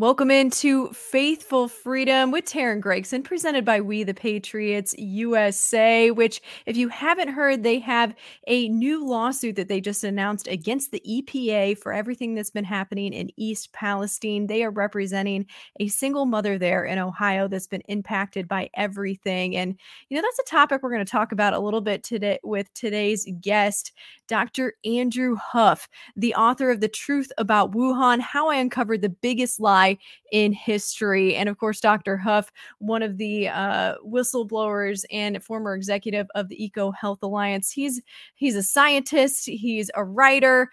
Welcome into Faithful Freedom with Taryn Gregson, presented by We the Patriots USA, which, if you haven't heard, they have a new lawsuit that they just announced against the EPA for everything that's been happening in East Palestine. They are representing a single mother there in Ohio that's been impacted by everything. And, you know, that's a topic we're going to talk about a little bit today with today's guest, Dr. Andrew Huff, the author of The Truth About Wuhan: How I Uncovered the Biggest Lie in History. And of course, Dr. Huff, one of the whistleblowers and former executive of the EcoHealth Alliance. He's a scientist, he's a writer,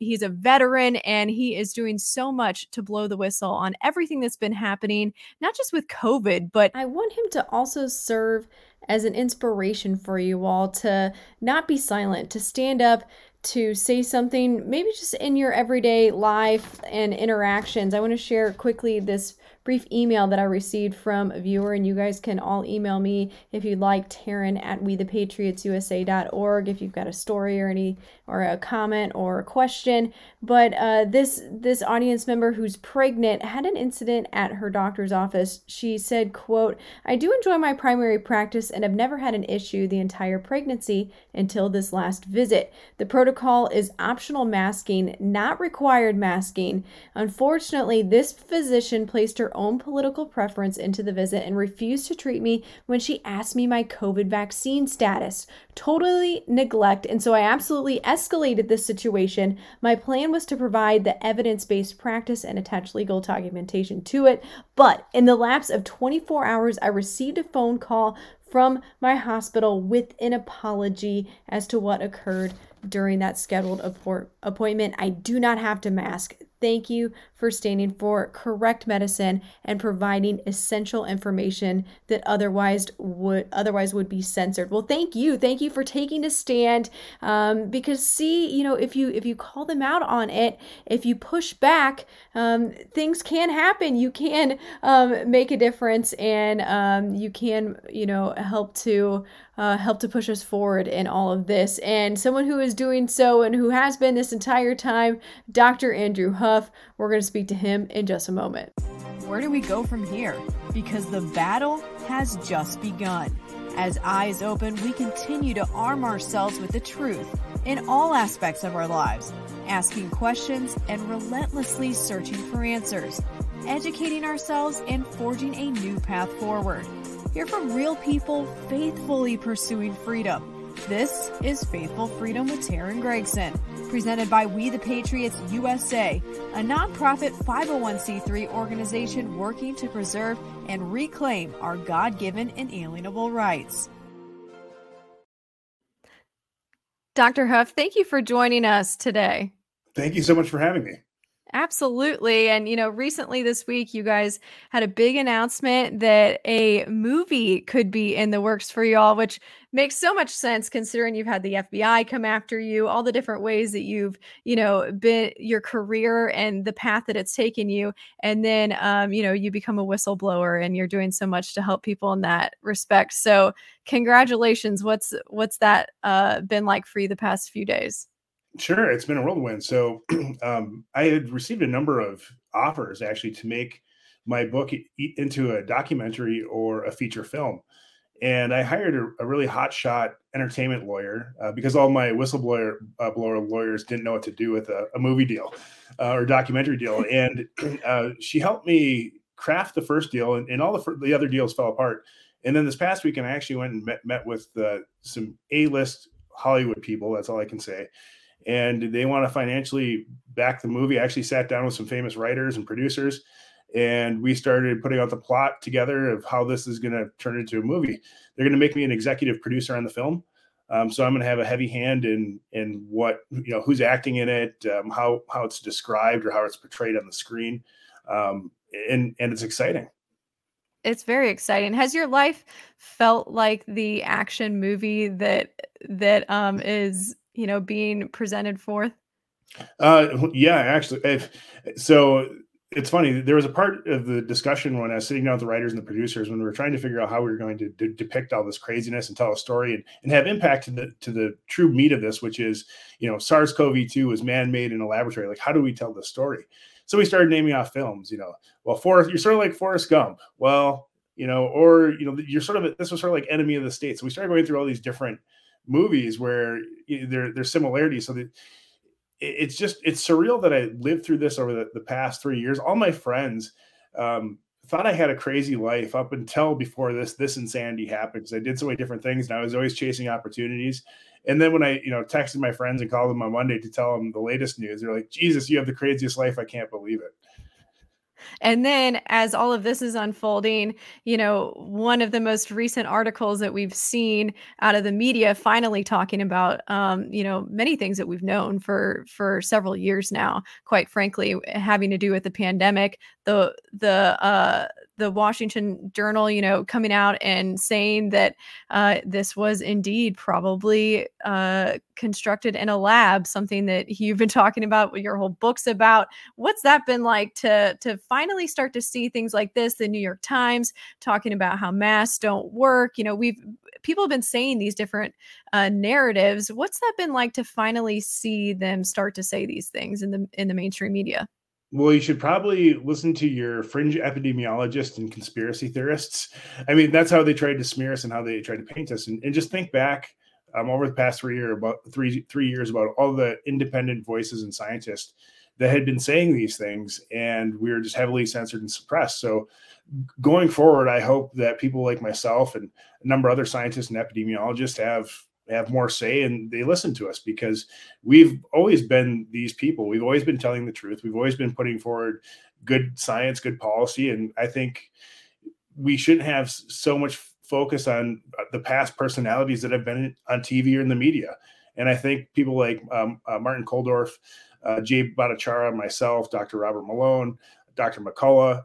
he's a veteran, and he is doing so much to blow the whistle on everything that's been happening, not just with COVID, but I want him to also serve as an inspiration for you all to not be silent, to stand up, to say something, maybe just in your everyday life and interactions. I want to share quickly this brief email that I received from a viewer, and you guys can all email me if you'd like, Taryn@WeThePatriotsUSA.org, if you've got a story or any, or a comment or a question. But this audience member who's pregnant had an incident at her doctor's office. She said, quote, "I do enjoy my primary practice and have never had an issue the entire pregnancy until this last visit. The protocol is optional masking, not required masking. Unfortunately, this physician placed her own political preference into the visit and refused to treat me when she asked me my COVID vaccine status. Totally neglect, and so I absolutely escalated this situation. My plan was to provide the evidence-based practice and attach legal documentation to it, but in the lapse of 24 hours, I received a phone call from my hospital with an apology as to what occurred during that scheduled appointment. I do not have to mask. Thank you for standing for correct medicine and providing essential information that otherwise would be censored." Well, thank you for taking a stand, because if you call them out on it, if you push back, things can happen. You can make a difference, and you can help to push us forward in all of this. And someone who is doing so and who has been this entire time, Dr. Andrew Huff, we're going to speak to him in just a moment. Where do we go from here? Because the battle has just begun. As eyes open, we continue to arm ourselves with the truth in all aspects of our lives, asking questions and relentlessly searching for answers, educating ourselves and forging a new path forward. Hear from real people faithfully pursuing freedom. This is Faithful Freedom with Taryn Gregson, presented by We the Patriots USA, a nonprofit 501c3 organization working to preserve and reclaim our God-given inalienable rights. Dr. Huff, thank you for joining us today. Thank you so much for having me. Absolutely. And, recently this week, you guys had a big announcement that a movie could be in the works for y'all, which makes so much sense considering you've had the FBI come after you, all the different ways that you've, been your career and the path that it's taken you. And then, you become a whistleblower and you're doing so much to help people in that respect. So congratulations. What's that been like for you the past few days? Sure. It's been a whirlwind. So I had received a number of offers actually to make my book into a documentary or a feature film. And I hired a really hotshot entertainment lawyer because all my whistleblower lawyers didn't know what to do with a movie deal or documentary deal. And she helped me craft the first deal, and all the other deals fell apart. And then this past weekend, I actually went and met with some A-list Hollywood people. That's all I can say. And they want to financially back the movie. I actually sat down with some famous writers and producers, and we started putting out the plot together of how this is going to turn into a movie. They're going to make me an executive producer on the film. So I'm going to have a heavy hand in what, who's acting in it, how it's described or how it's portrayed on the screen. And it's exciting. It's very exciting. Has your life felt like the action movie that is, being presented forth? Yeah, actually. So it's funny, there was a part of the discussion when I was sitting down with the writers and the producers when we were trying to figure out how we were going to depict all this craziness and tell a story and have impact to the true meat of this, which is, you know, SARS-CoV-2 was man-made in a laboratory. Like, how do we tell the story? So we started naming off films, you know, well, you're sort of like Forrest Gump. Well, you know, or, you know, you're sort of, this was sort of like Enemy of the State. So we started going through all these different movies where there's similarities. So that it's just, it's surreal that I lived through this over the past 3 years. All my friends thought I had a crazy life up until before this insanity happened. I did so many different things and I was always chasing opportunities. And then when I, you know, texted my friends and called them on Monday to tell them the latest news, they're like, Jesus, you have the craziest life. I can't believe it. And then as all of this is unfolding, you know, one of the most recent articles that we've seen out of the media finally talking about, you know, many things that we've known for several years now, quite frankly, having to do with the pandemic, the Washington Journal, you know, coming out and saying that this was indeed probably constructed in a lab, something that you've been talking about with your whole books about. What's that been like to finally start to see things like this? The New York Times talking about how masks don't work. You know, people have been saying these different narratives. What's that been like to finally see them start to say these things in the mainstream media? Well, you should probably listen to your fringe epidemiologists and conspiracy theorists. I mean, that's how they tried to smear us and how they tried to paint us. And just think back over the past 3 years, about all the independent voices and scientists that had been saying these things, and we were just heavily censored and suppressed. So going forward, I hope that people like myself and a number of other scientists and epidemiologists have more say and they listen to us, because we've always been these people. We've always been telling the truth. We've always been putting forward good science, good policy. And I think we shouldn't have so much focus on the past personalities that have been on TV or in the media. And I think people like Martin Kuldorf, Jay Bhattacharya, myself, Dr. Robert Malone, Dr. McCullough,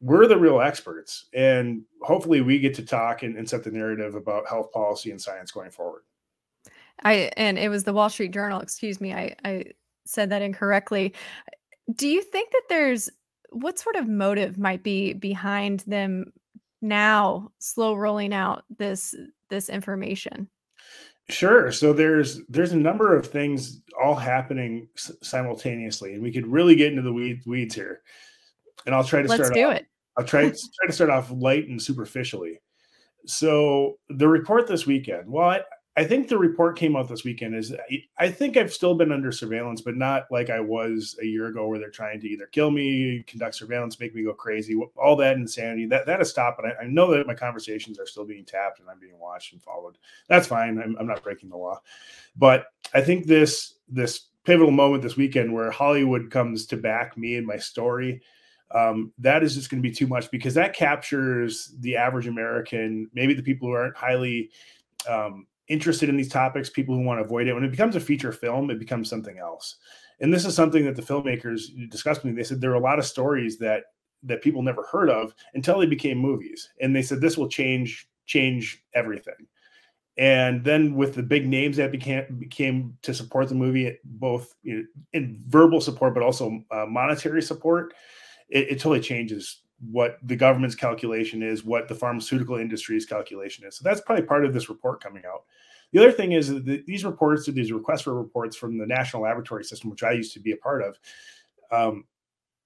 we're the real experts, and hopefully we get to talk and set the narrative about health policy and science going forward. And it was the Wall Street Journal, excuse me, I said that incorrectly. Do you think that what sort of motive might be behind them now slow rolling out this information? Sure. So there's a number of things all happening simultaneously, and we could really get into the weeds here. And I'll try to start off light and superficially. So the report this weekend, well, I think the report came out this weekend is, I think I've still been under surveillance, but not like I was a year ago where they're trying to either kill me, conduct surveillance, make me go crazy, all that insanity. That has stopped. And I know that my conversations are still being tapped and I'm being watched and followed. That's fine. I'm not breaking the law. But I think this pivotal moment this weekend where Hollywood comes to back me and my story, that is just going to be too much, because that captures the average American, maybe the people who aren't highly interested in these topics, people who want to avoid it. When it becomes a feature film, it becomes something else. And this is something that the filmmakers discussed with me. They said there are a lot of stories that people never heard of until they became movies. And they said this will change everything. And then with the big names that became to support the movie, both, you know, in verbal support, but also monetary support, it totally changes what the government's calculation is, what the pharmaceutical industry's calculation is. So that's probably part of this report coming out. The other thing is that these requests for reports from the National Laboratory System, which I used to be a part of,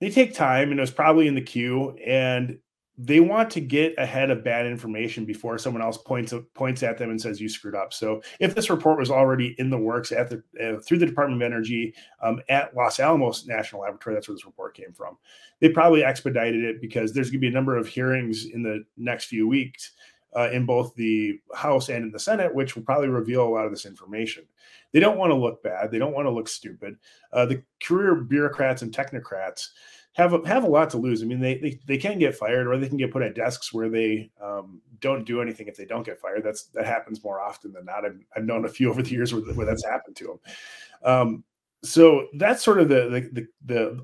they take time, and it was probably in the queue, and they want to get ahead of bad information before someone else points at them and says, you screwed up. So if this report was already in the works through the Department of Energy at Los Alamos National Laboratory, that's where this report came from, they probably expedited it because there's going to be a number of hearings in the next few weeks in both the House and in the Senate, which will probably reveal a lot of this information. They don't want to look bad. They don't want to look stupid. The career bureaucrats and technocrats have a lot to lose. I mean, they can get fired, or they can get put at desks where they don't do anything if they don't get fired. That happens more often than not. I've known a few over the years where that's happened to them. So that's sort of the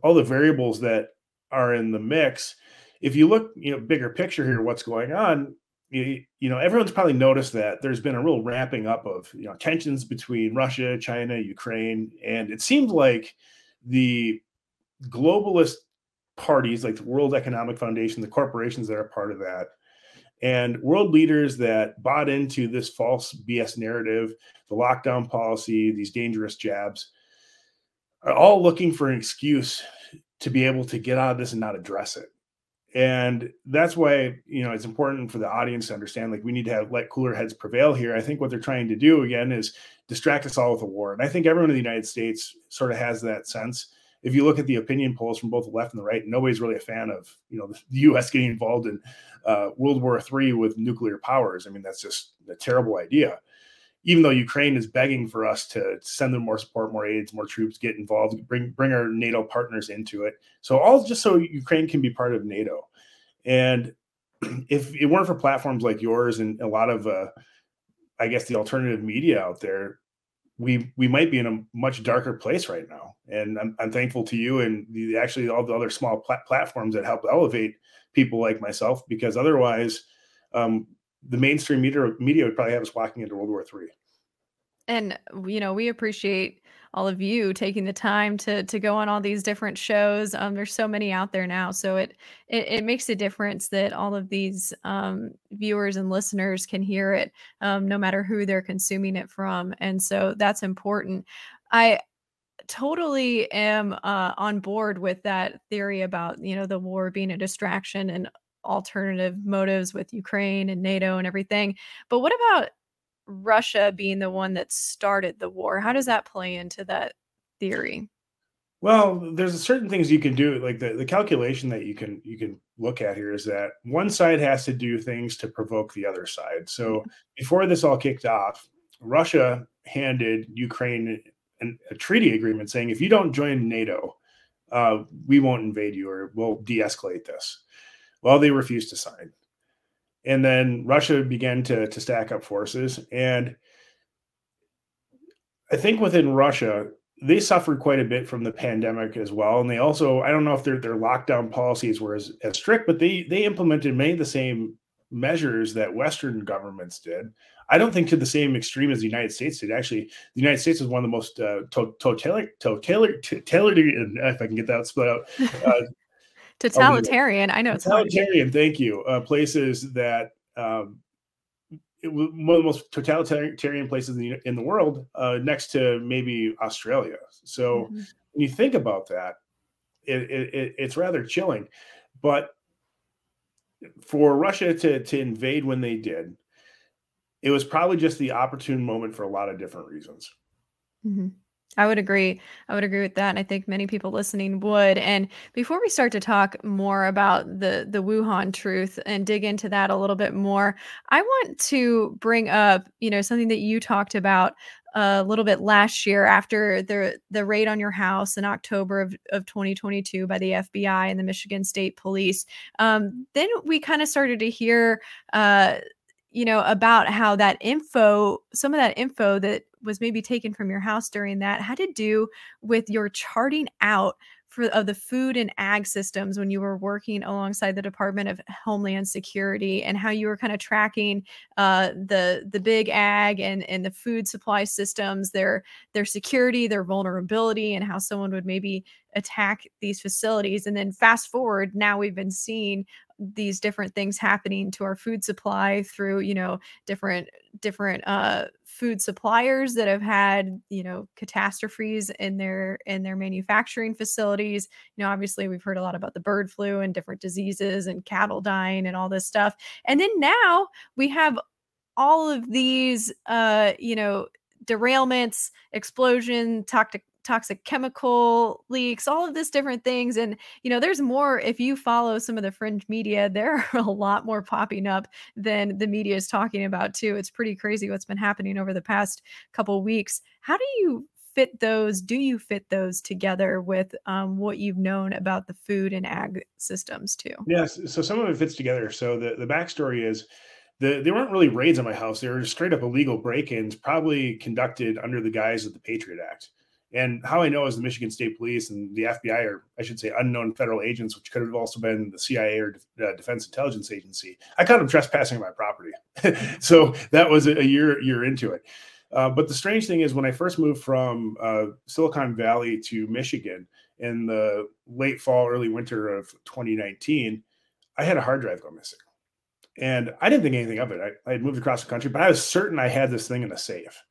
all the variables that are in the mix. If you look, you know, bigger picture here, what's going on? You know, everyone's probably noticed that there's been a real ramping up of, you know, tensions between Russia, China, Ukraine, and it seemed like the globalist parties like the World Economic Foundation, the corporations that are part of that, and world leaders that bought into this false BS narrative, the lockdown policy, these dangerous jabs, are all looking for an excuse to be able to get out of this and not address it. And that's why, you know, it's important for the audience to understand, like, we need to have, let cooler heads prevail here. I think what they're trying to do, again, is distract us all with a war. And I think everyone in the United States sort of has that sense. If you look at the opinion polls from both the left and the right, nobody's really a fan of, you know, the U.S. getting involved in World War III with nuclear powers. I mean, that's just a terrible idea. Even though Ukraine is begging for us to send them more support, more aids, more troops, get involved, bring our NATO partners into it. So all just so Ukraine can be part of NATO. And if it weren't for platforms like yours and a lot of, I guess, the alternative media out there, we might be in a much darker place right now. And I'm thankful to you and actually all the other small platforms that help elevate people like myself, because otherwise the mainstream media would probably have us walking into World War III. And, you know, we appreciate all of you taking the time to go on all these different shows. There's so many out there now. So it makes a difference that all of these viewers and listeners can hear it, no matter who they're consuming it from. And so that's important. I totally am on board with that theory about, you know, the war being a distraction and alternative motives with Ukraine and NATO and everything. But what about Russia being the one that started the war? How does that play into that theory? Well, there's certain things you can do. Like the calculation that you can look at here is that one side has to do things to provoke the other side. So before this all kicked off, Russia handed Ukraine a treaty agreement saying, if you don't join NATO, we won't invade you or we'll de-escalate this. Well, they refused to sign. And then Russia began to stack up forces. And I think within Russia, they suffered quite a bit from the pandemic as well. And they also, I don't know if their lockdown policies were as strict, but they implemented many of the same measures that Western governments did. I don't think to the same extreme as the United States did. Actually, the United States is one of the most totalitarian, if I can get that split out, totalitarian. I know it's totalitarian. Thank you. Places that one of the most totalitarian places in the world, next to maybe Australia. So when you think about that, it's rather chilling. But for Russia to invade when they did, it was probably just the opportune moment for a lot of different reasons. Mm-hmm. I would agree. I would agree with that. And I think many people listening would. And before we start to talk more about the Wuhan truth and dig into that a little bit more, I want to bring up, you know, something that you talked about a little bit last year after the raid on your house in October of 2022 by the FBI and the Michigan State Police. Then we kind of started to hear, you know, about how some of that info that was maybe taken from your house during that had to do with your charting out of the food and ag systems when you were working alongside the Department of Homeland Security, and how you were kind of tracking the big ag and the food supply systems, their security, their vulnerability, and how someone would maybe attack these facilities. And then fast forward, now we've been seeing these different things happening to our food supply through, you know, different food suppliers that have had, you know, catastrophes in their manufacturing facilities. You know, obviously we've heard a lot about the bird flu and different diseases and cattle dying and all this stuff. And then now we have all of these, you know, derailments, explosion, toxic chemical leaks, all of this different things. And, you know, there's more, if you follow some of the fringe media, there are a lot more popping up than the media is talking about too. It's pretty crazy what's been happening over the past couple weeks. How do you fit those? Do you fit those together with what you've known about the food and ag systems too? Yes. So some of it fits together. So the backstory is, they weren't really raids on my house. They were straight up illegal break-ins, probably conducted under the guise of the Patriot Act. And how I know is the Michigan State Police and the FBI, or I should say unknown federal agents, which could have also been the CIA or Defense Intelligence Agency. I caught them trespassing my property. So that was a year into it. But the strange thing is, when I first moved from Silicon Valley to Michigan, in the late fall, early winter of 2019, I had a hard drive go missing. And I didn't think anything of it. I had moved across the country, but I was certain I had this thing in a safe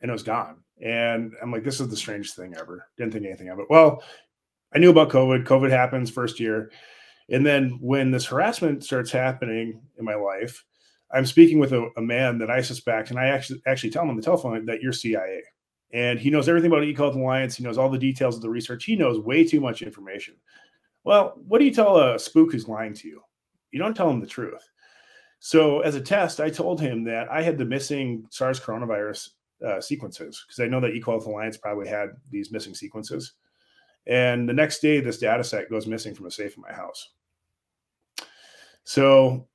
and it was gone. And I'm like, this is the strangest thing ever. Didn't think anything of it. Well, I knew about COVID. COVID happens first year. And then when this harassment starts happening in my life, I'm speaking with a man that I suspect, and I actually tell him on the telephone that you're CIA. And he knows everything about EcoHealth Alliance. He knows all the details of the research. He knows way too much information. Well, what do you tell a spook who's lying to you? You don't tell him the truth. So as a test, I told him that I had the missing SARS coronavirus sequences, because I know that EcoHealth Alliance probably had these missing sequences. And the next day, this data set goes missing from a safe in my house. So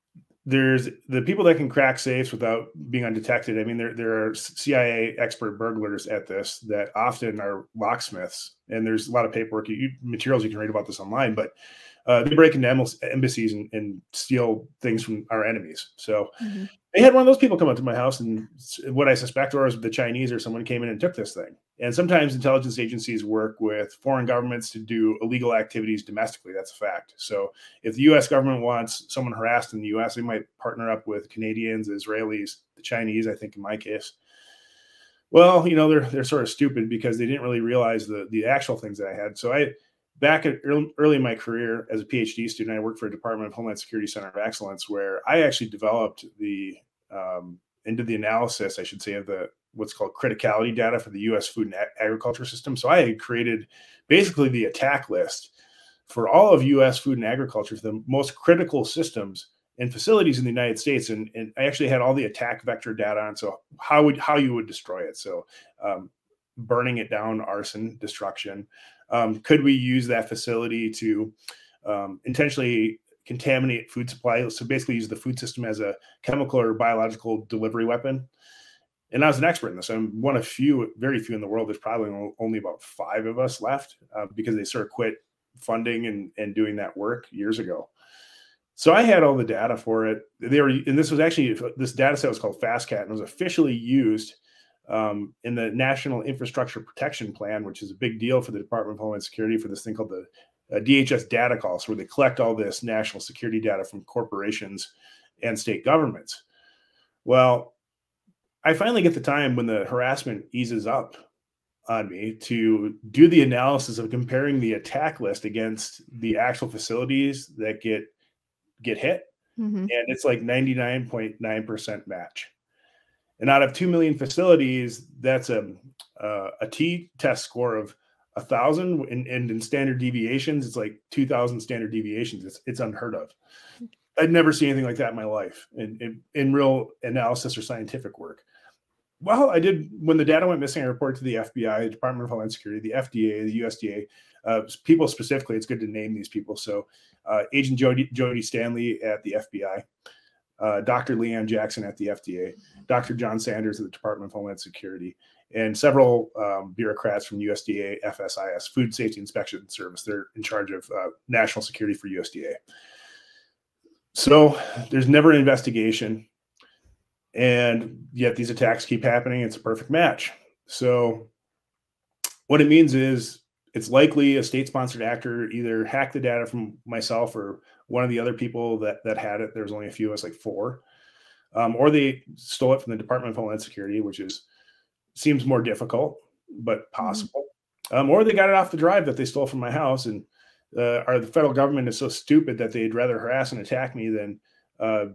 there's the people that can crack safes without being undetected. I mean, there are CIA expert burglars at this that often are locksmiths. And there's a lot of paperwork, materials you can read about this online, but they break into embassies and steal things from our enemies. So they had one of those people come up to my house, and what I suspect was the Chinese or someone came in and took this thing. And sometimes intelligence agencies work with foreign governments to do illegal activities domestically. That's a fact. So if the U.S. government wants someone harassed in the U.S., they might partner up with Canadians, Israelis, the Chinese, I think in my case. Well, you know, they're sort of stupid because they didn't really realize the actual things that I had. So back early in my career as a PhD student, I worked for a Department of Homeland Security Center of Excellence, where I actually developed the analysis, I should say, of the what's called criticality data for the U.S. food and agriculture system. So I had created basically the attack list for all of U.S. food and agriculture, for the most critical systems and facilities in the United States. And I actually had all the attack vector data on. So how you would destroy it. So burning it down, arson, destruction. Could we use that facility to intentionally contaminate food supply? So basically use the food system as a chemical or biological delivery weapon. And I was an expert in this. I'm one of few, very few in the world. There's probably only about 5 of us left because they sort of quit funding and doing that work years ago. So I had all the data for it. This data set was called FASTCat, and it was officially used in the National Infrastructure Protection Plan, which is a big deal for the Department of Homeland Security, for this thing called the DHS data calls, where they collect all this national security data from corporations and state governments. Well, I finally get the time when the harassment eases up on me to do the analysis of comparing the attack list against the actual facilities that get hit. And it's like 99.9% match. And out of 2 million facilities, that's a t-test score of 1,000, and in standard deviations, it's like 2,000 standard deviations. It's unheard of. I'd never seen anything like that in my life in real analysis or scientific work. Well, I did. When the data went missing, I reported to the FBI, the Department of Homeland Security, the FDA, the USDA, people specifically. It's good to name these people. So Agent Jody Stanley at the FBI, Dr. Leanne Jackson at the FDA, Dr. John Sanders at the Department of Homeland Security, and several bureaucrats from USDA, FSIS, Food Safety Inspection Service. They're in charge of national security for USDA. So there's never an investigation. And yet these attacks keep happening. It's a perfect match. So what it means is it's likely a state-sponsored actor either hacked the data from myself or one of the other people that had it. There's only a few of us, like 4. Or they stole it from the Department of Homeland Security, which seems more difficult, but possible. Or they got it off the drive that they stole from my house. And the federal government is so stupid that they'd rather harass and attack me than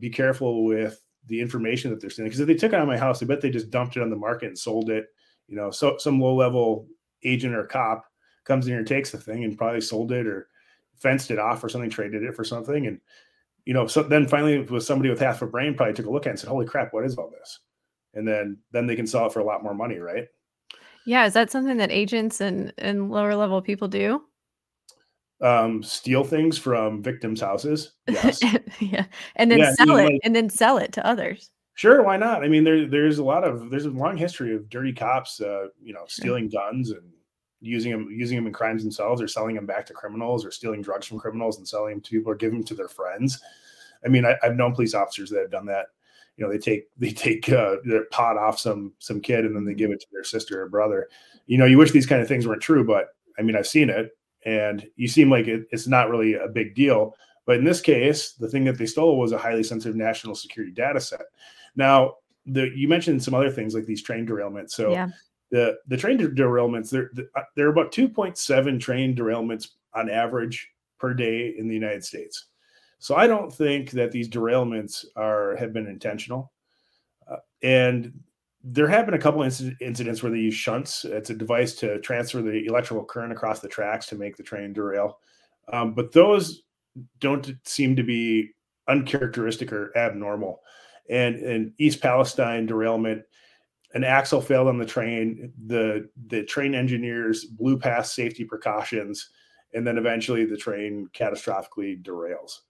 be careful with the information that they're sending. Because if they took it out of my house, I bet they just dumped it on the market and sold it. You know, so some low-level agent or cop comes in here and takes the thing and probably sold it or fenced it off or something, traded it for something. And, you know, so then finally it was somebody with half a brain probably took a look at it and said, holy crap, what is all this? And then they can sell it for a lot more money, right? Yeah. Is that something that agents and lower level people do? Steal things from victims' houses. Yes. Yeah. And then sell it, and then sell it to others. Sure. Why not? I mean, there's a long history of dirty cops, stealing guns and using them in crimes themselves, or selling them back to criminals, or stealing drugs from criminals and selling them to people, or giving them to their friends. I mean, I've known police officers that have done that. You know, they take their pot off some kid and then they give it to their sister or brother. You know, you wish these kind of things weren't true, but I mean, I've seen it. and you seem like it's not really a big deal. But in this case, the thing that they stole was a highly sensitive national security data set. Now, you mentioned some other things like these train derailments. So yeah. The train derailments, there are about 2.7 train derailments on average per day in the United States. So I don't think that these derailments have been intentional. And there have been a couple incidents where they use shunts. It's a device to transfer the electrical current across the tracks to make the train derail. But those don't seem to be uncharacteristic or abnormal. And in East Palestine derailment, an axle failed on the train. The train engineers blew past safety precautions, and then eventually the train catastrophically derails.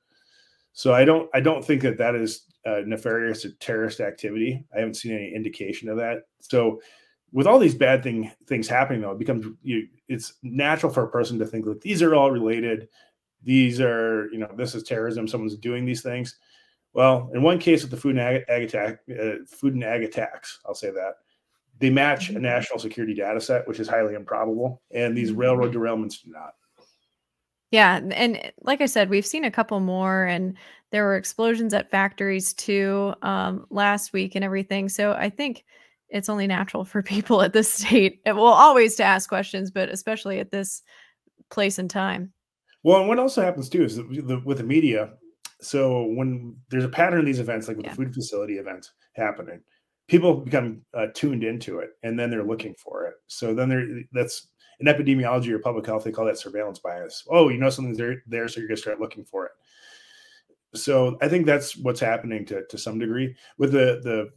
So I don't think that is nefarious or terrorist activity. I haven't seen any indication of that. So with all these bad things happening, though, it becomes it's natural for a person to think like these are all related. These are this is terrorism. Someone's doing these things. Well, in one case with the food and ag attacks, I'll say that they match a national security data set, which is highly improbable, and these railroad derailments do not. Yeah. And like I said, we've seen a couple more, and there were explosions at factories too last week and everything. So I think it's only natural for people at this state, well, always to ask questions, but especially at this place and time. Well, and what also happens too is with the media. So when there's a pattern of these events, like with the food facility events happening, people become tuned into it, and then they're looking for it. So then that's in epidemiology or public health, they call that surveillance bias. Oh, something's there, so you're going to start looking for it. So I think that's what's happening to some degree with the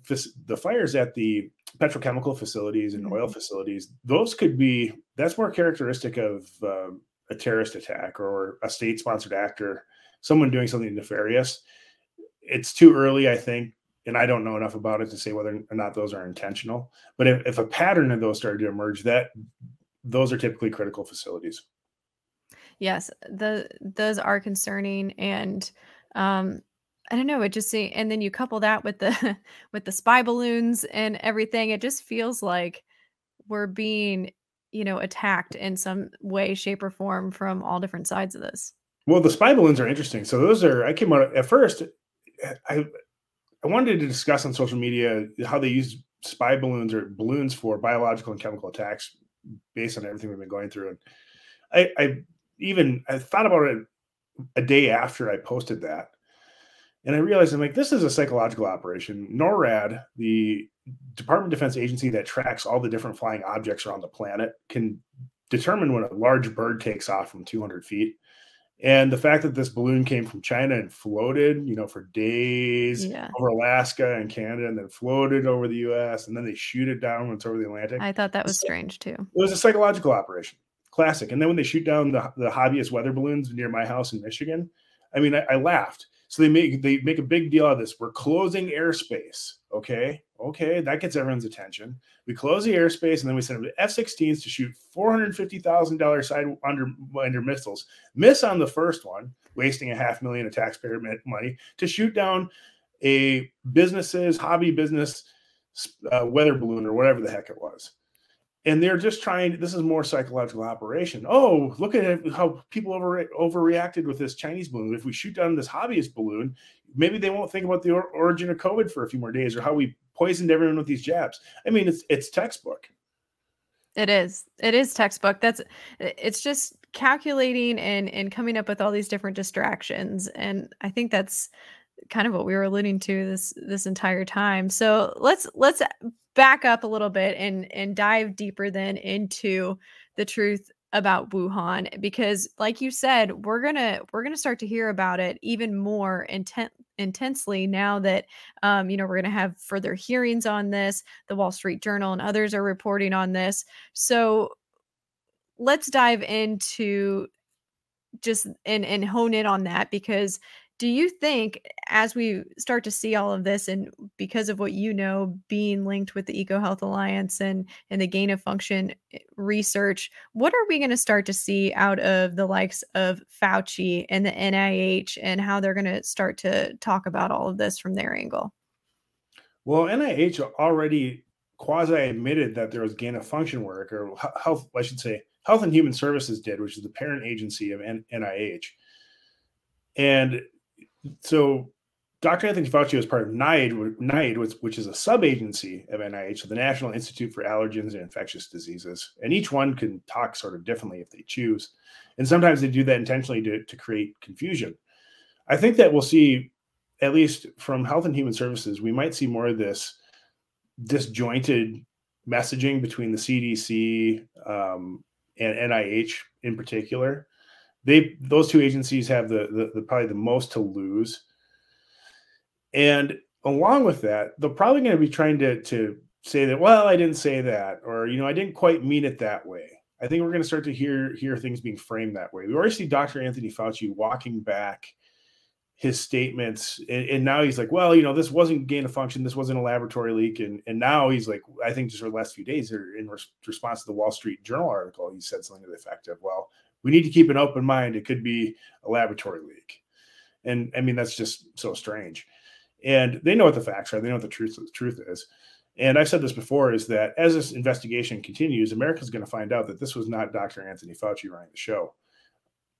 fires at the petrochemical facilities and oil facilities. Those could be that's more characteristic of a terrorist attack or a state-sponsored actor, someone doing something nefarious. It's too early, I think, and I don't know enough about it to say whether or not those are intentional. But if a pattern of those started to emerge, those are typically critical facilities. Yes, those are concerning, and I don't know. It just seems, and then you couple that with the spy balloons and everything. It just feels like we're being, attacked in some way, shape, or form from all different sides of this. Well, the spy balloons are interesting. So those are. I came out at first. I wanted to discuss on social media how they use spy balloons or balloons for biological and chemical attacks, based on everything we've been going through. And I thought about it a day after I posted that. And I realized, I'm like, this is a psychological operation. NORAD, the Department of Defense agency that tracks all the different flying objects around the planet, can determine when a large bird takes off from 200 feet. And the fact that this balloon came from China and floated, for days over Alaska and Canada, and then floated over the U.S., and then they shoot it down when it's over the Atlantic. I thought that was strange, too. It was a psychological operation. Classic. And then when they shoot down the hobbyist weather balloons near my house in Michigan, I laughed. So they make a big deal out of this. We're closing airspace. Okay. That gets everyone's attention. We close the airspace, and then we send them to F-16s to shoot $450,000 sidewinder missiles. Miss on the first one, wasting $500,000 of taxpayer money to shoot down a hobby business weather balloon or whatever the heck it was. And they're just this is more psychological operation. Oh, look at how people overreacted with this Chinese balloon. If we shoot down this hobbyist balloon, maybe they won't think about the origin of COVID for a few more days, or how we poisoned everyone with these jabs. It's textbook. It is textbook. It's just calculating and coming up with all these different distractions. And I think that's kind of what we were alluding to this entire time. So let's back up a little bit and dive deeper then into the truth about Wuhan, because like you said, we're gonna start to hear about it even more intensely now that we're gonna have further hearings on this. The Wall Street Journal and others are reporting on this. So let's dive into just and hone in on that, because do you think, as we start to see all of this, and because of what being linked with the EcoHealth Alliance and the gain of function research, what are we going to start to see out of the likes of Fauci and the NIH, and how they're going to start to talk about all of this from their angle? Well, NIH already quasi admitted that there was gain of function work, or health, I should say, Health and Human Services did, which is the parent agency of NIH. And so Dr. Anthony Fauci was part of NIAID, which is a sub-agency of NIH, so the National Institute for Allergens and Infectious Diseases. And each one can talk sort of differently if they choose. And sometimes they do that intentionally to create confusion. I think that we'll see, at least from Health and Human Services, we might see more of this disjointed messaging between the CDC and NIH in particular. Those two agencies have the probably the most to lose. And along with that, they're probably going to be trying to say that, well, I didn't say that, or, you know, I didn't quite mean it that way. I think we're going to start to hear things being framed that way. We already see Dr. Anthony Fauci walking back his statements, and now he's like, well, you know, this wasn't gain of function, this wasn't a laboratory leak, and now he's like, I think just for the last few days, in response to the Wall Street Journal article, he said something to the effect of, well, we need to keep an open mind, it could be a laboratory leak. And I mean, that's just so strange. And they know what the facts are. They know what the truth is. And I've said this before, is that as this investigation continues, America's going to find out that this was not Dr. Anthony Fauci running the show.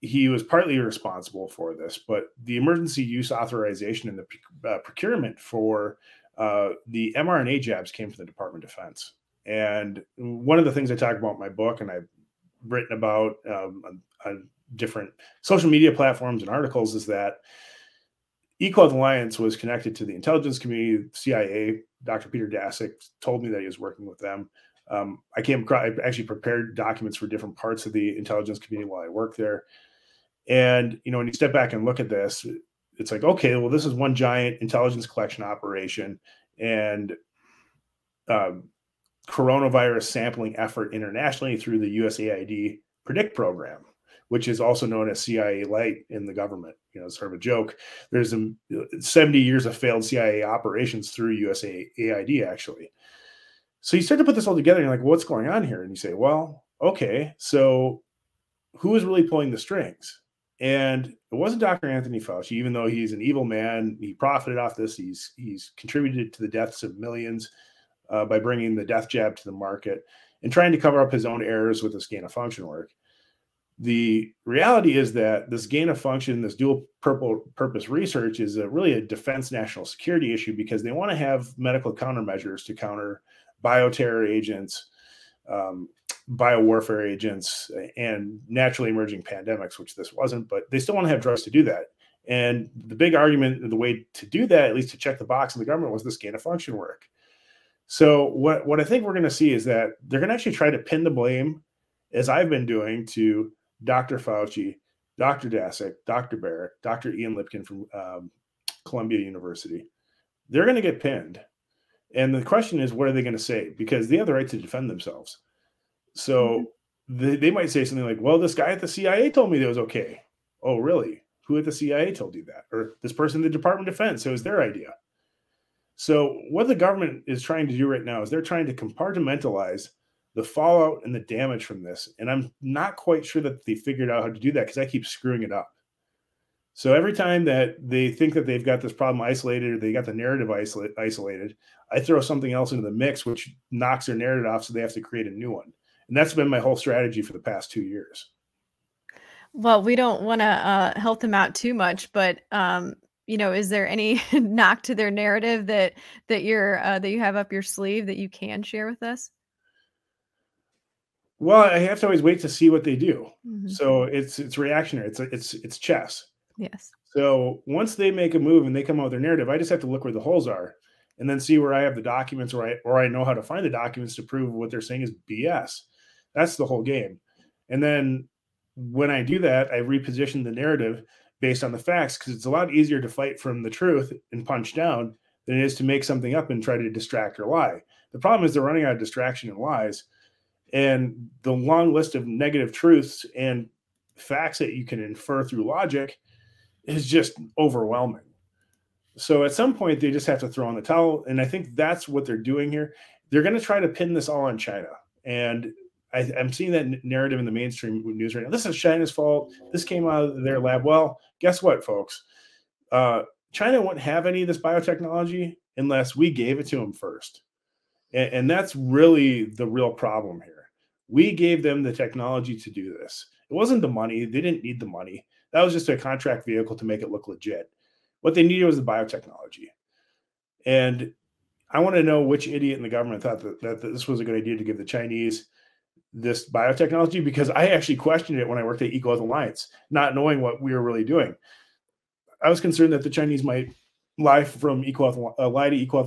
He was partly responsible for this, but the emergency use authorization and the procurement for the mRNA jabs came from the Department of Defense. And one of the things I talk about in my book, and I've written about on different social media platforms and articles, is that EcoHealth Alliance was connected to the intelligence community, CIA. Dr. Peter Daszak told me that he was working with them. I actually prepared documents for different parts of the intelligence community while I worked there. And, you know, when you step back and look at this, it's like, okay, well, this is one giant intelligence collection operation and coronavirus sampling effort internationally through the USAID PREDICT program, which is also known as CIA Light in the government. You know, it's sort of a joke. There's 70 years of failed CIA operations through USAID, actually. So you start to put this all together, and you're like, well, what's going on here? And you say, well, okay, so who is really pulling the strings? And it wasn't Dr. Anthony Fauci, even though he's an evil man. He profited off this. He's contributed to the deaths of millions by bringing the death jab to the market and trying to cover up his own errors with this gain-of-function work. The reality is that this gain of function, this dual purpose research is really a defense national security issue, because they want to have medical countermeasures to counter bioterror agents, biowarfare agents, and naturally emerging pandemics, which this wasn't, but they still want to have drugs to do that. And the big argument, the way to do that, at least to check the box in the government, was this gain of function work. So what I think we're going to see is that they're going to actually try to pin the blame, as I've been doing, to Dr. Fauci, Dr. Daszak, Dr. Barrett, Dr. Ian Lipkin from Columbia University. They're going to get pinned. And the question is, what are they going to say? Because they have the right to defend themselves. So they might say something like, well, this guy at the CIA told me that was okay. Oh, really? Who at the CIA told you that? Or this person in the Department of Defense, it was their idea. So what the government is trying to do right now is they're trying to compartmentalize the fallout and the damage from this. And I'm not quite sure that they figured out how to do that, because I keep screwing it up. So every time that they think that they've got this problem isolated, or they got the narrative isolated, I throw something else into the mix, which knocks their narrative off. So they have to create a new one. And that's been my whole strategy for the past 2 years. Well, we don't want to help them out too much, but you know, is there any knock to their narrative that you have up your sleeve that you can share with us? Well, I have to always wait to see what they do. Mm-hmm. So it's reactionary. It's chess. Yes. So once they make a move and they come out with their narrative, I just have to look where the holes are, and then see where I have the documents, or I know how to find the documents to prove what they're saying is BS. That's the whole game. And then when I do that, I reposition the narrative based on the facts, because it's a lot easier to fight from the truth and punch down than it is to make something up and try to distract or lie. The problem is they're running out of distraction and lies. And the long list of negative truths and facts that you can infer through logic is just overwhelming. So at some point, they just have to throw in the towel. And I think that's what they're doing here. They're going to try to pin this all on China. And I'm seeing that narrative in the mainstream news right now. This is China's fault. This came out of their lab. Well, guess what, folks? China wouldn't have any of this biotechnology unless we gave it to them first. And that's really the real problem here. We gave them the technology to do this. It wasn't the money. They didn't need the money. That was just a contract vehicle to make it look legit. What they needed was the biotechnology. And I want to know which idiot in the government thought that this was a good idea to give the Chinese this biotechnology, because I actually questioned it when I worked at EcoHealth Alliance, not knowing what we were really doing. I was concerned that the Chinese might lie to EcoHealth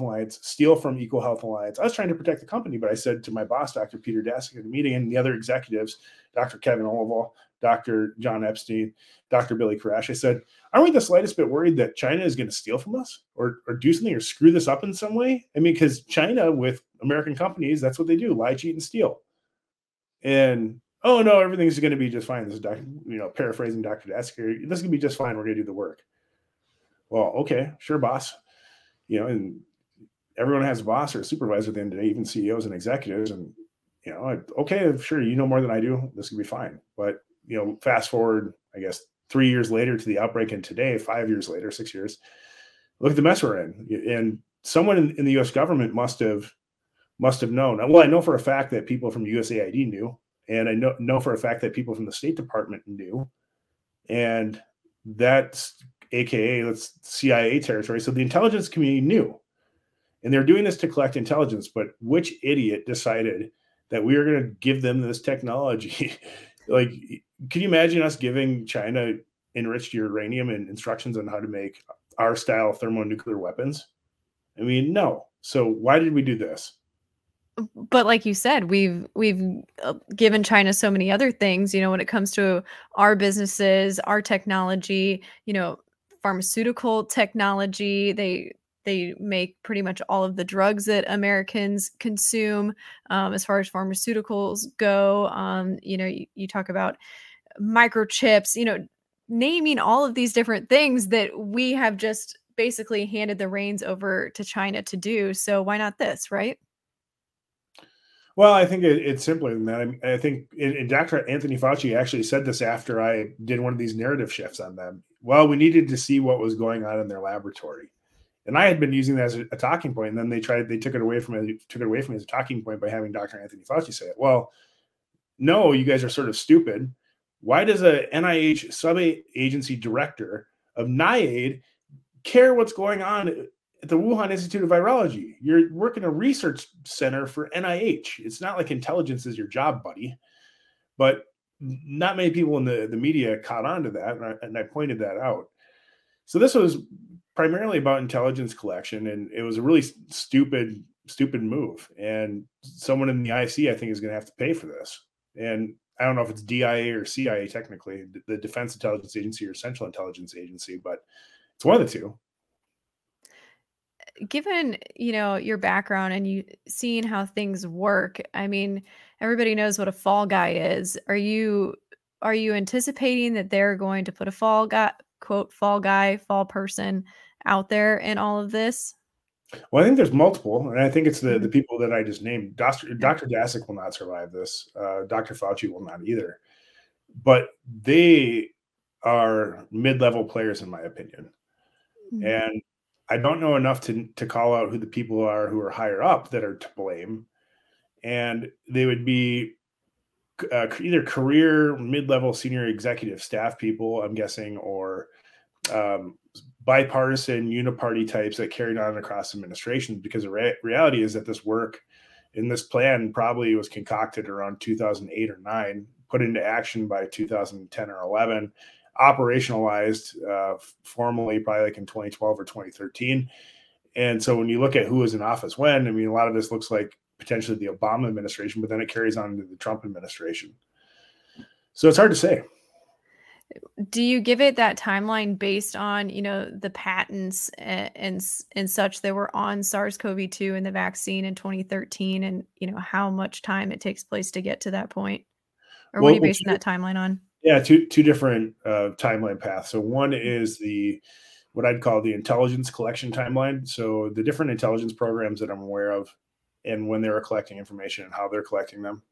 Alliance, steal from EcoHealth Alliance. I was trying to protect the company, but I said to my boss, Dr. Peter Daszak, at the meeting, and the other executives, Dr. Kevin Olivol, Dr. John Epstein, Dr. Billy Koresh, I said, aren't we the slightest bit worried that China is going to steal from us or do something or screw this up in some way? I mean, because China with American companies, that's what they do, lie, cheat, and steal. And, oh, no, everything's going to be just fine. This is, paraphrasing Dr. Daszak here. This is going to be just fine. We're going to do the work. Well, okay, sure, boss. And everyone has a boss or a supervisor at the end of the day, even CEOs and executives. And, okay, sure, you know more than I do. This could be fine. But, fast forward, I guess, 3 years later to the outbreak and today, 5 years later, 6 years, look at the mess we're in. And someone in the U.S. government must have known. Well, I know for a fact that people from USAID knew, and I know for a fact that people from the State Department knew. And that's AKA, that's CIA territory. So the intelligence community knew, and they're doing this to collect intelligence. But which idiot decided that we are going to give them this technology? Like, can you imagine us giving China enriched uranium and instructions on how to make our style thermonuclear weapons? I mean, no. So why did we do this? But like you said, we've given China so many other things, when it comes to our businesses, our technology, pharmaceutical technology. They make pretty much all of the drugs that Americans consume, as far as pharmaceuticals go. You talk about microchips, naming all of these different things that we have just basically handed the reins over to China to do. So why not this, right? Well, I think it's simpler than that. I think Dr. Anthony Fauci actually said this after I did one of these narrative shifts on them. Well, we needed to see what was going on in their laboratory, and I had been using that as a talking point. And then they took it away from me as a talking point by having Dr. Anthony Fauci say it. Well, no, you guys are sort of stupid. Why does a NIH sub-agency director of NIAID care what's going on at the Wuhan Institute of Virology? You're working a research center for NIH. It's not like intelligence is your job, buddy. But not many people in the media caught on to that, and I pointed that out. So this was primarily about intelligence collection, and it was a really stupid move. And someone in the IC, I think, is going to have to pay for this. And I don't know if it's DIA or CIA technically, the Defense Intelligence Agency or Central Intelligence Agency, but it's one of the two. Given, your background and you seeing how things work, I mean, everybody knows what a fall guy is. Are you anticipating that they're going to put a fall person out there in all of this? Well, I think there's multiple, and I think it's the people that I just named. Dr. Daszak will not survive this. Dr. Fauci will not either. But they are mid-level players, in my opinion. Mm-hmm. And I don't know enough to call out who the people are who are higher up that are to blame. And they would be either career, mid-level, senior executive staff people, I'm guessing, or bipartisan, uniparty types that carried on across administrations, because the reality is that this work and this plan probably was concocted around 2008 or 9, put into action by 2010 or 11, operationalized formally probably like in 2012 or 2013. And so when you look at who was in office when, I mean, a lot of this looks like potentially the Obama administration, but then it carries on to the Trump administration. So it's hard to say. Do you give it that timeline based on, the patents and such that were on SARS-CoV-2 and the vaccine in 2013 and, how much time it takes place to get to that point? Or what are you basing that timeline on? Yeah, two different timeline paths. So one is what I'd call the intelligence collection timeline. So the different intelligence programs that I'm aware of and when they were collecting information and how they're collecting them,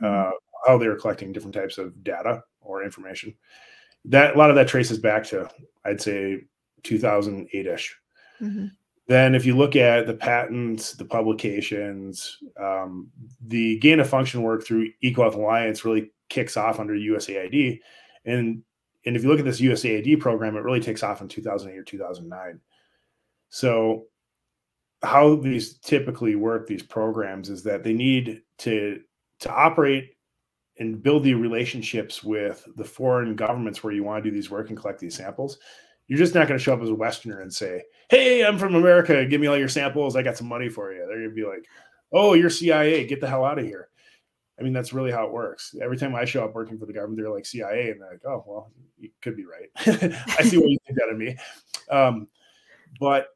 how they were collecting different types of data or information. A lot of that traces back to, I'd say, 2008-ish. Mm-hmm. Then if you look at the patents, the publications, the gain of function work through EcoHealth Alliance really kicks off under USAID. And if you look at this USAID program, it really takes off in 2008 or 2009. So how these typically work, these programs, is that they need to operate and build the relationships with the foreign governments where you want to do these work and collect these samples. You're just not going to show up as a Westerner and say, hey, I'm from America. Give me all your samples. I got some money for you. They're going to be like, oh, you're CIA. Get the hell out of here. I mean, that's really how it works. Every time I show up working for the government, they're like CIA. And they're like, oh, well, you could be right. I see why you think that of me. But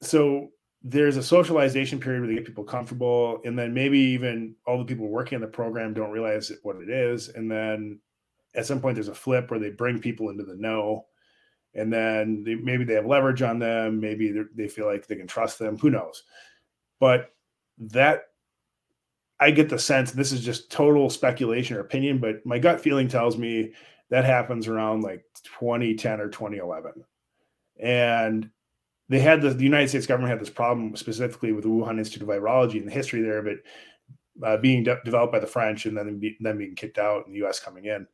so there's a socialization period where they get people comfortable. And then maybe even all the people working on the program don't realize what it is. And then at some point, there's a flip where they bring people into the know. And then maybe they have leverage on them. Maybe they feel like they can trust them. Who knows? But that, I get the sense, this is just total speculation or opinion, but my gut feeling tells me that happens around like 2010 or 2011. And they had the United States government had this problem specifically with the Wuhan Institute of Virology and the history there of it being developed by the French and then them being kicked out and the U.S. coming in.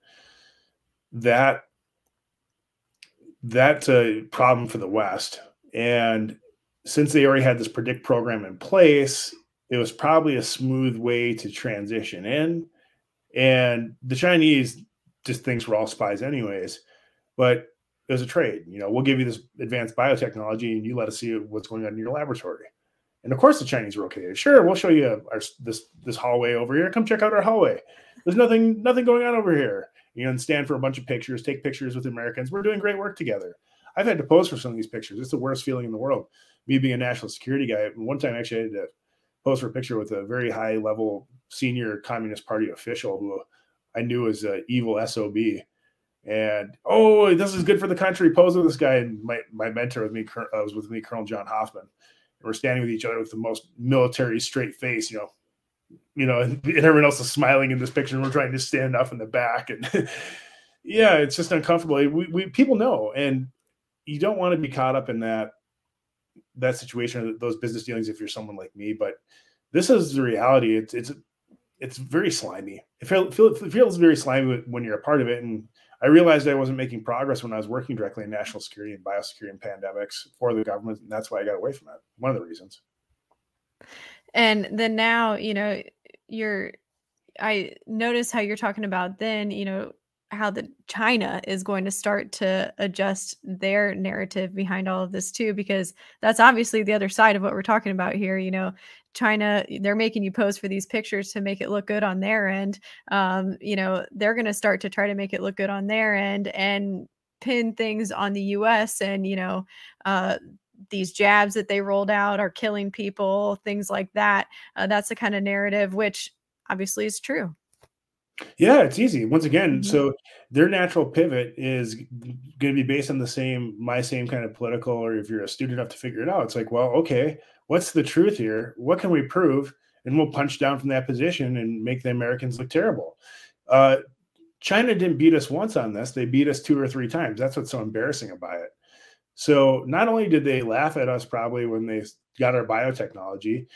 That's a problem for the West. And since they already had this PREDICT program in place, it was probably a smooth way to transition in. And the Chinese just thinks we're all spies anyways, but it was a trade. You know, we'll give you this advanced biotechnology and you let us see what's going on in your laboratory. And of course the Chinese were okay. Sure, we'll show you this hallway over here. Come check out our hallway. There's nothing going on over here. You know, and stand for a bunch of pictures, take pictures with Americans. We're doing great work together. I've had to pose for some of these pictures. It's the worst feeling in the world. Me being a national security guy, one time actually I had to pose for a picture with a very high-level senior Communist Party official who I knew was an evil SOB. And, oh, this is good for the country. Pose with this guy. And my mentor was with me, Colonel John Hoffman. And we're standing with each other with the most military straight face, you know, and everyone else is smiling in this picture and we're trying to stand up in the back. And yeah, it's just uncomfortable. We people know, and you don't want to be caught up in that situation or those business dealings if you're someone like me, but this is the reality. It's very slimy. It feels very slimy when you're a part of it. And I realized I wasn't making progress when I was working directly in national security and biosecurity and pandemics for the government. And that's why I got away from it. One of the reasons. And then now, you know, I notice how you're talking about then, you know, how China is going to start to adjust their narrative behind all of this too, because that's obviously the other side of what we're talking about here. You know, China, they're making you pose for these pictures to make it look good on their end. You know, they're going to start to try to make it look good on their end and pin things on the US and, you know, these jabs that they rolled out are killing people, things like that. That's the kind of narrative, which obviously is true. Yeah, it's easy. Once again, mm-hmm. So their natural pivot is going to be based on the same kind of political, or if you're astute enough to figure it out, it's like, well, okay, what's the truth here? What can we prove? And we'll punch down from that position and make the Americans look terrible. China didn't beat us once on this. They beat us 2 or 3 times. That's what's so embarrassing about it. So not only did they laugh at us probably when they got our biotechnology,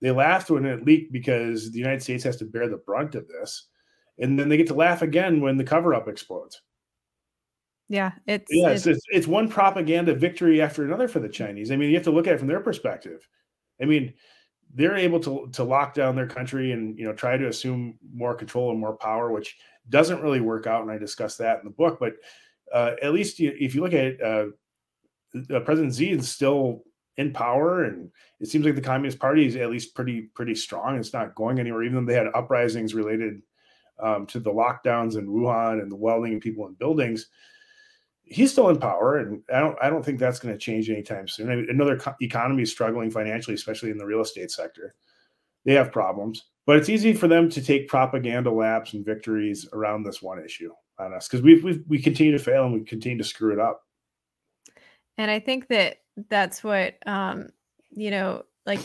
they laughed when it leaked because the United States has to bear the brunt of this. And then they get to laugh again when the cover-up explodes. Yeah. It's one propaganda victory after another for the Chinese. I mean, you have to look at it from their perspective. I mean, they're able to lock down their country and, you know, try to assume more control and more power, which doesn't really work out. And I discuss that in the book, but at least if you look at it, President Xi is still in power, and it seems like the Communist Party is at least pretty strong. It's not going anywhere, even though they had uprisings related to the lockdowns in Wuhan and the welding of people in buildings. He's still in power, and I don't think that's going to change anytime soon. I mean, another economy is struggling financially, especially in the real estate sector. They have problems, but it's easy for them to take propaganda laps and victories around this one issue on us because we continue to fail and we continue to screw it up. And I think that's what, you know, like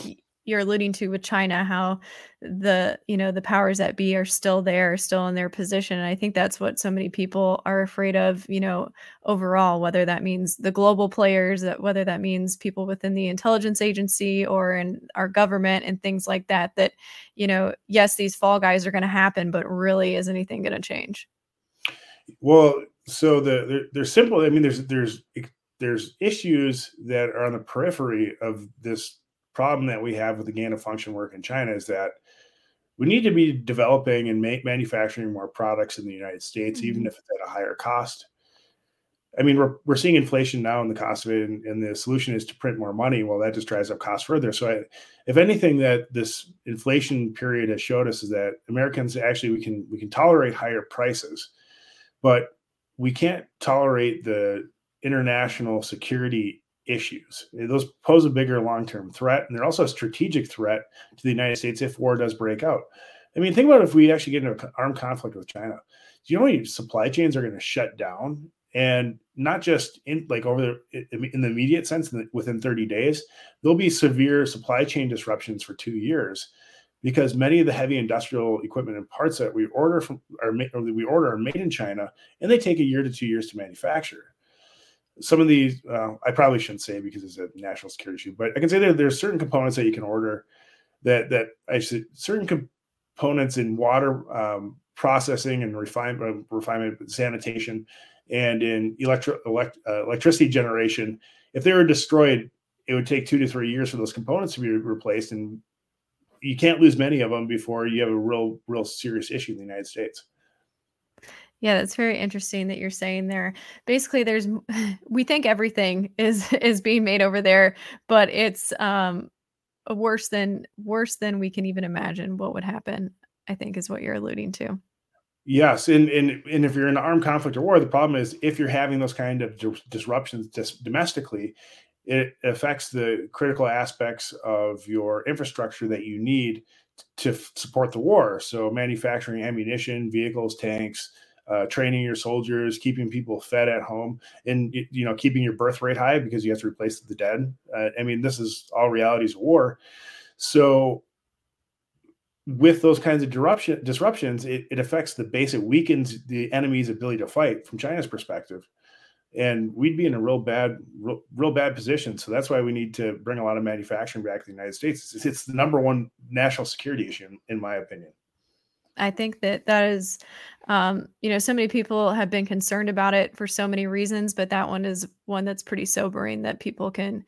you're alluding to with China, how the, you know, the powers that be are still there, still in their position. And I think that's what so many people are afraid of, you know, overall, whether that means the global players, that whether that means people within the intelligence agency or in our government and things like that, that, you know, yes, these fall guys are going to happen, but really is anything going to change? Well, so there's simple. I mean, there's issues that are on the periphery of this problem that we have with the gain of function work in China is that we need to be developing and manufacturing more products in the United States, mm-hmm. even if it's at a higher cost. I mean, we're seeing inflation now in the cost of it, and the solution is to print more money. Well, that just drives up costs further. So if anything that this inflation period has showed us is that Americans actually, we can tolerate higher prices, but we can't tolerate the international security issues. Those pose a bigger long-term threat, and they're also a strategic threat to the United States if war does break out. I mean, think about if we actually get into an armed conflict with China. Do you know how many supply chains are going to shut down? And not just in like in the immediate sense, within 30 days, there'll be severe supply chain disruptions for 2 years, because many of the heavy industrial equipment and parts that we order are made in China, and they take a year to 2 years to manufacture. Some of these, I probably shouldn't say because it's a national security issue, but I can say that there's certain components that you can order certain components in water processing and refinement, sanitation, and in electricity generation. If they were destroyed, it would take 2 to 3 years for those components to be replaced, and you can't lose many of them before you have a real serious issue in the United States. Yeah, that's very interesting that you're saying there. Basically, we think everything is being made over there, but it's worse than we can even imagine what would happen, I think, is what you're alluding to. Yes, and if you're in an armed conflict or war, the problem is if you're having those kind of disruptions domestically, it affects the critical aspects of your infrastructure that you need to support the war. So manufacturing ammunition, vehicles, tanks, training your soldiers, keeping people fed at home, and, you know, keeping your birth rate high because you have to replace the dead. I mean, this is all realities of war. So with those kinds of disruptions, it affects it weakens the enemy's ability to fight from China's perspective. And we'd be in a real bad position. So that's why we need to bring a lot of manufacturing back to the United States. It's the number one national security issue, in my opinion. I think that is, you know, so many people have been concerned about it for so many reasons, but that one is one that's pretty sobering that people can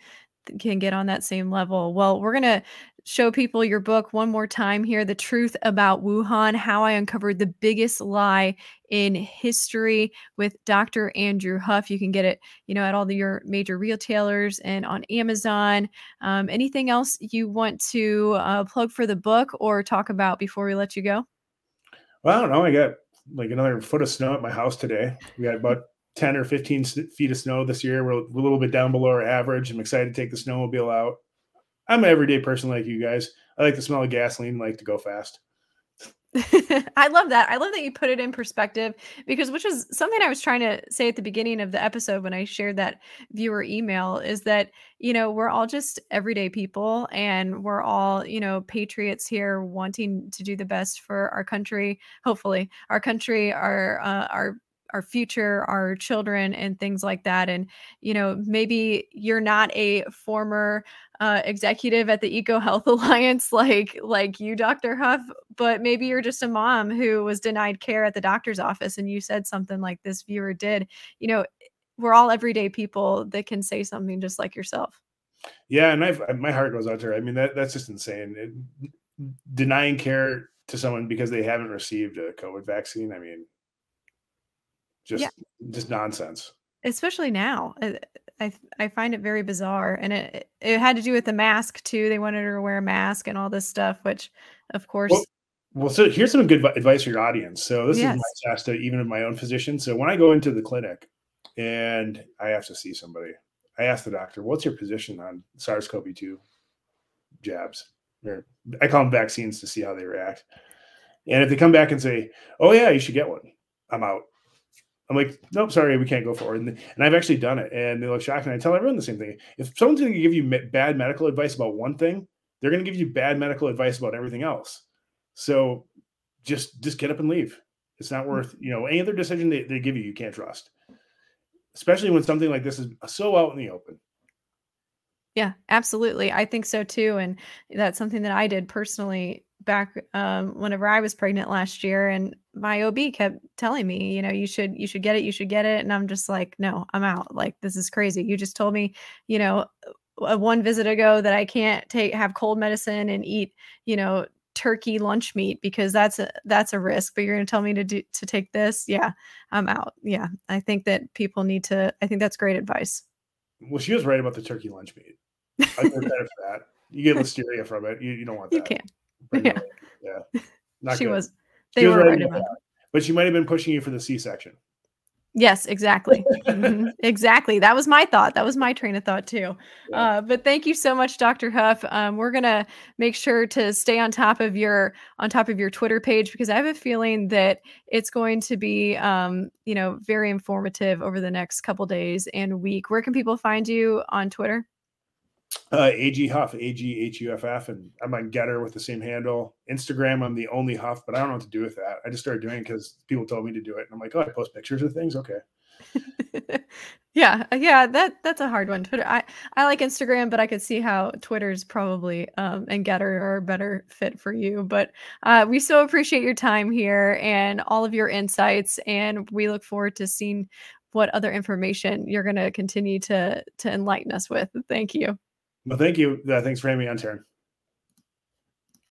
get on that same level. Well, we're going to show people your book one more time here, The Truth About Wuhan, How I Uncovered the Biggest Lie in History with Dr. Andrew Huff. You can get it, you know, at all your major retailers and on Amazon. Anything else you want to plug for the book or talk about before we let you go? Well, I don't know. I got like another foot of snow at my house today. We got about 10 or 15 feet of snow this year. We're a little bit down below our average. I'm excited to take the snowmobile out. I'm an everyday person like you guys. I like the smell of gasoline, like to go fast. I love that. I love that you put it in perspective, because which is something I was trying to say at the beginning of the episode when I shared that viewer email, is that, you know, we're all just everyday people, and we're all, you know, patriots here wanting to do the best for our country, hopefully our country, our future, our children, and things like that. And, you know, maybe you're not a former executive at the EcoHealth Alliance like you, Dr. Huff, but maybe you're just a mom who was denied care at the doctor's office, and you said something like this viewer did. You know, we're all everyday people that can say something just like yourself. Yeah, and my heart goes out to her. I mean, that's just insane. Denying care to someone because they haven't received a COVID vaccine. I mean, just nonsense. Especially now. I find it very bizarre. And it had to do with the mask too. They wanted her to wear a mask and all this stuff, which of course. Well, so here's some good advice for your audience. So this is my task, even in my own physician. So when I go into the clinic and I have to see somebody, I ask the doctor, what's your position on SARS-CoV-2 jabs? Or I call them vaccines to see how they react. And if they come back and say, oh yeah, you should get one, I'm out. I'm like, nope, sorry, we can't go forward. And I've actually done it. And they look shocked. And I tell everyone the same thing. If someone's going to give you bad medical advice about one thing, they're going to give you bad medical advice about everything else. So just get up and leave. It's not worth, any other decision they give you, you can't trust, especially when something like this is so out in the open. Yeah, absolutely. I think so too. And that's something that I did personally back whenever I was pregnant last year, and my OB kept telling me, you should get it. And I'm just like, no, I'm out. Like, this is crazy. You just told me, one visit ago that I can't have cold medicine and eat, turkey lunch meat because that's a risk, but you're going to tell me to take this. Yeah, I'm out. Yeah. I think that people need to, I think that's great advice. Well, she was right about the turkey lunch meat. I'm prepared for that. You get listeria from it. You don't want that. You can't. Yeah. Yeah. Not she good. Was, they she were was right about that. But she might have been pushing you for the C-section. Yes, exactly. Exactly. That was my thought. That was my train of thought too. Yeah. But thank you so much, Dr. Huff. We're going to make sure to stay on top of your Twitter page, because I have a feeling that it's going to be, very informative over the next couple days and week. Where can people find you on Twitter? AG Huff, AGHUFF, and I'm on Getter with the same handle. Instagram, I'm the only Huff, but I don't know what to do with that. I just started doing it because people told me to do it, and I'm like, oh, I post pictures of things. Okay. Yeah, that's a hard one. Twitter, I like Instagram, but I could see how Twitter's probably and Getter are a better fit for you. But we so appreciate your time here and all of your insights, and we look forward to seeing what other information you're going to continue to enlighten us with. Thank you. Well, thank you. Thanks for having me on, Taryn.